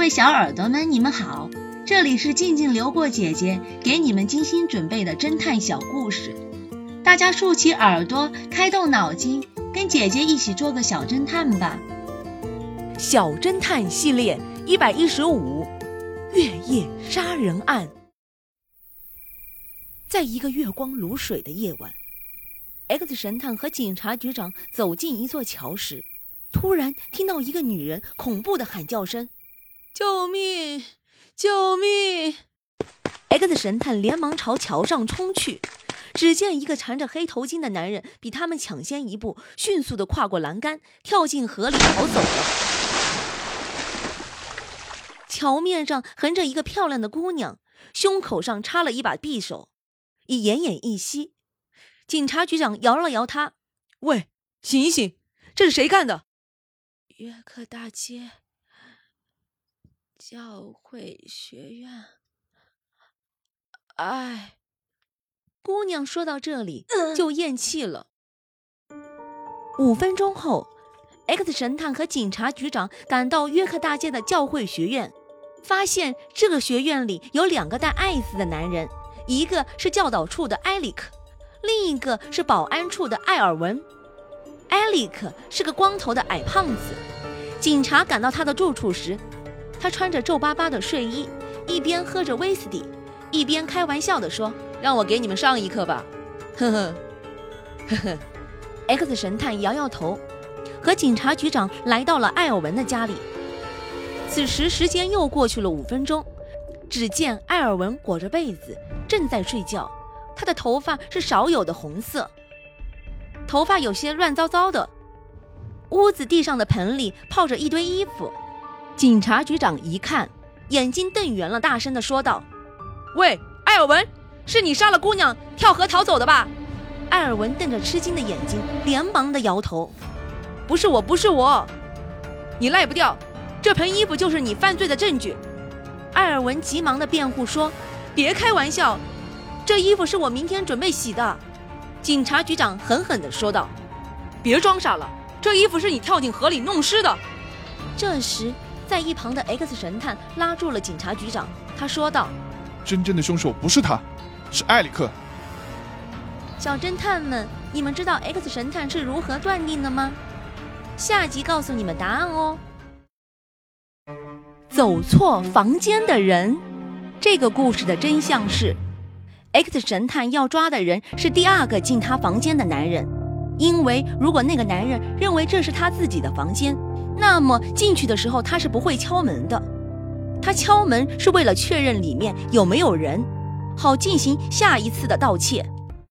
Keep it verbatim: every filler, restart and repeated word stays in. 位小耳朵们，你们好，这里是静静流过姐姐给你们精心准备的侦探小故事，大家竖起耳朵，开动脑筋，跟姐姐一起做个小侦探吧。小侦探系列一百一十五，月夜杀人案。在一个月光如水的夜晚， X 神探和警察局长走进一座桥时，突然听到一个女人恐怖的喊叫声，救命救命 X 神探连忙朝桥上冲去，只见一个缠着黑头巾的男人比他们抢先一步，迅速地跨过栏杆，跳进河里逃走了。桥面上横着一个漂亮的姑娘，胸口上插了一把匕首，已奄奄一息。警察局长摇了摇她，喂，醒一醒，这是谁干的？约克大街教会学院。哎，姑娘说到这里就咽气了。五分钟后 X 神探和警察局长赶到约克大街的教会学院，发现这个学院里有两个带艾字的男人，一个是教导处的埃里克，另一个是保安处的艾尔文。埃里克是个光头的矮胖子，警察赶到他的住处时，他穿着皱巴巴的睡衣，一边喝着威士忌，一边开玩笑地说，让我给你们上一课吧。呵呵呵呵 X 神探摇摇头，和警察局长来到了艾尔文的家里。此时时间又过去了五分钟，只见艾尔文裹着被子正在睡觉，他的头发是少有的红色，头发有些乱糟糟的。屋子地上的盆里泡着一堆衣服，警察局长一看，眼睛瞪圆了，大声地说道，喂，艾尔文，是你杀了姑娘跳河逃走的吧？艾尔文瞪着吃惊的眼睛，连忙地摇头，不是我，不是我。你赖不掉，这盆衣服就是你犯罪的证据。艾尔文急忙地辩护说，别开玩笑，这衣服是我明天准备洗的。警察局长狠狠地说道，别装傻了，这衣服是你跳进河里弄湿的。这时在一旁的 X 神探拉住了警察局长，他说道，真正的凶手不是他，是艾里克。小侦探们，你们知道 X 神探是如何断定的吗？下集告诉你们答案哦。走错房间的人。这个故事的真相是， X 神探要抓的人是第二个进他房间的男人，因为如果那个男人认为这是他自己的房间，那么进去的时候他是不会敲门的。他敲门是为了确认里面有没有人，好进行下一次的盗窃。